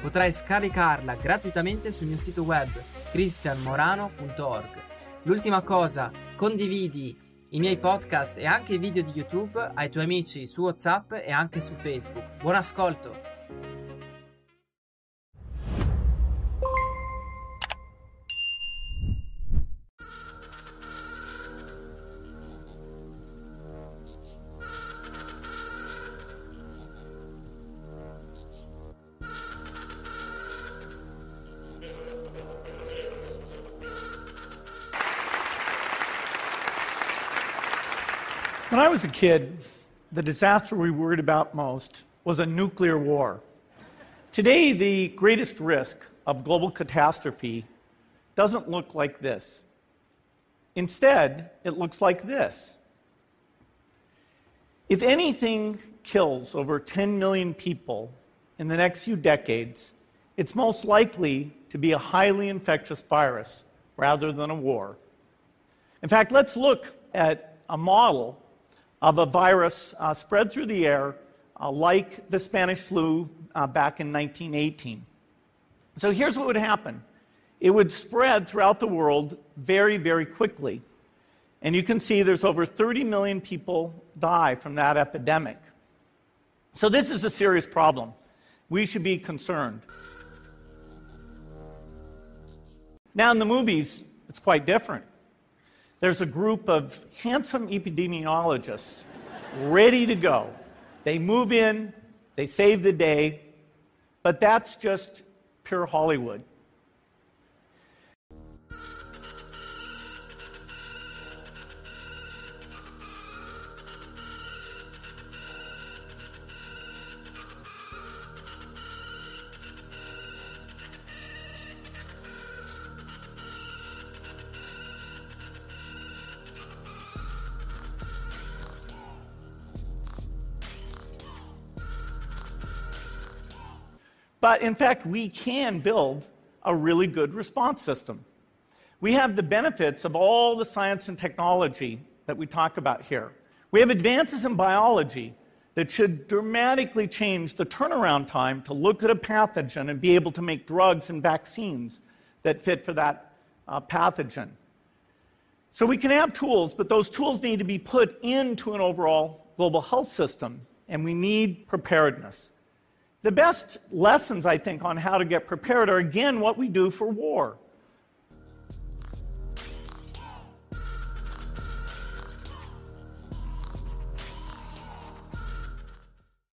Potrai scaricarla gratuitamente sul mio sito web cristianmorano.org. L'ultima cosa, condividi i miei podcast e anche i video di YouTube ai tuoi amici su WhatsApp e anche su Facebook. Buon ascolto! When I was a kid, the disaster we worried about most was a nuclear war. Today, the greatest risk of global catastrophe doesn't look like this. Instead, it looks like this. If anything kills over 10 million people in the next few decades, it's most likely to be a highly infectious virus rather than a war. In fact, let's look at a model of a virus spread through the air like the Spanish flu back in 1918. So here's what would happen. It would spread throughout the world very, very quickly. And you can see there's over 30 million people die from that epidemic. So this is a serious problem. We should be concerned. Now in the movies, it's quite different. There's a group of handsome epidemiologists ready to go. They move in, they save the day, but that's just pure Hollywood. But in fact, we can build a really good response system. We have the benefits of all the science and technology that we talk about here. We have advances in biology that should dramatically change the turnaround time to look at a pathogen and be able to make drugs and vaccines that fit for that pathogen. So we can have tools, but those tools need to be put into an overall global health system, and we need preparedness. The best lessons, I think, on how to get prepared are, again, what we do for war.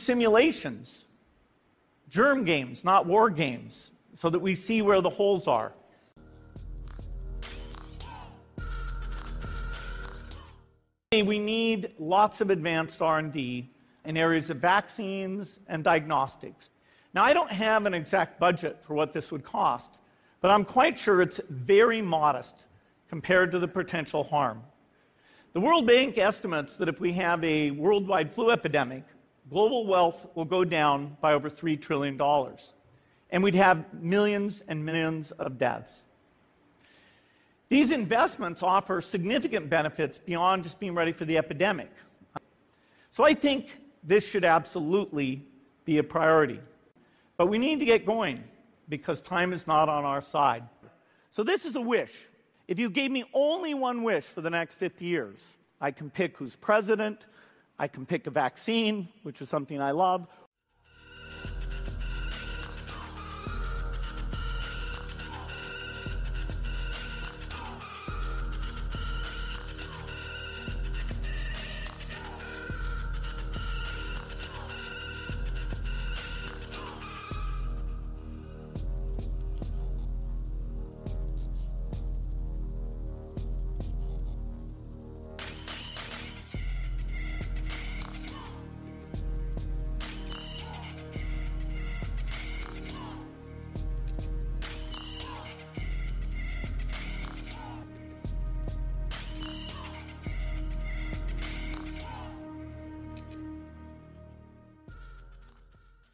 Simulations, germ games, not war games, so that we see where the holes are. We need lots of advanced R&D in areas of vaccines and diagnostics. Now, I don't have an exact budget for what this would cost, but I'm quite sure it's very modest compared to the potential harm. The World Bank estimates that if we have a worldwide flu epidemic, global wealth will go down by over $3 trillion, and we'd have millions and millions of deaths. These investments offer significant benefits beyond just being ready for the epidemic. So I think this should absolutely be a priority. But we need to get going because time is not on our side. So this is a wish. If you gave me only one wish for the next 50 years, I can pick who's president, I can pick a vaccine, which is something I love,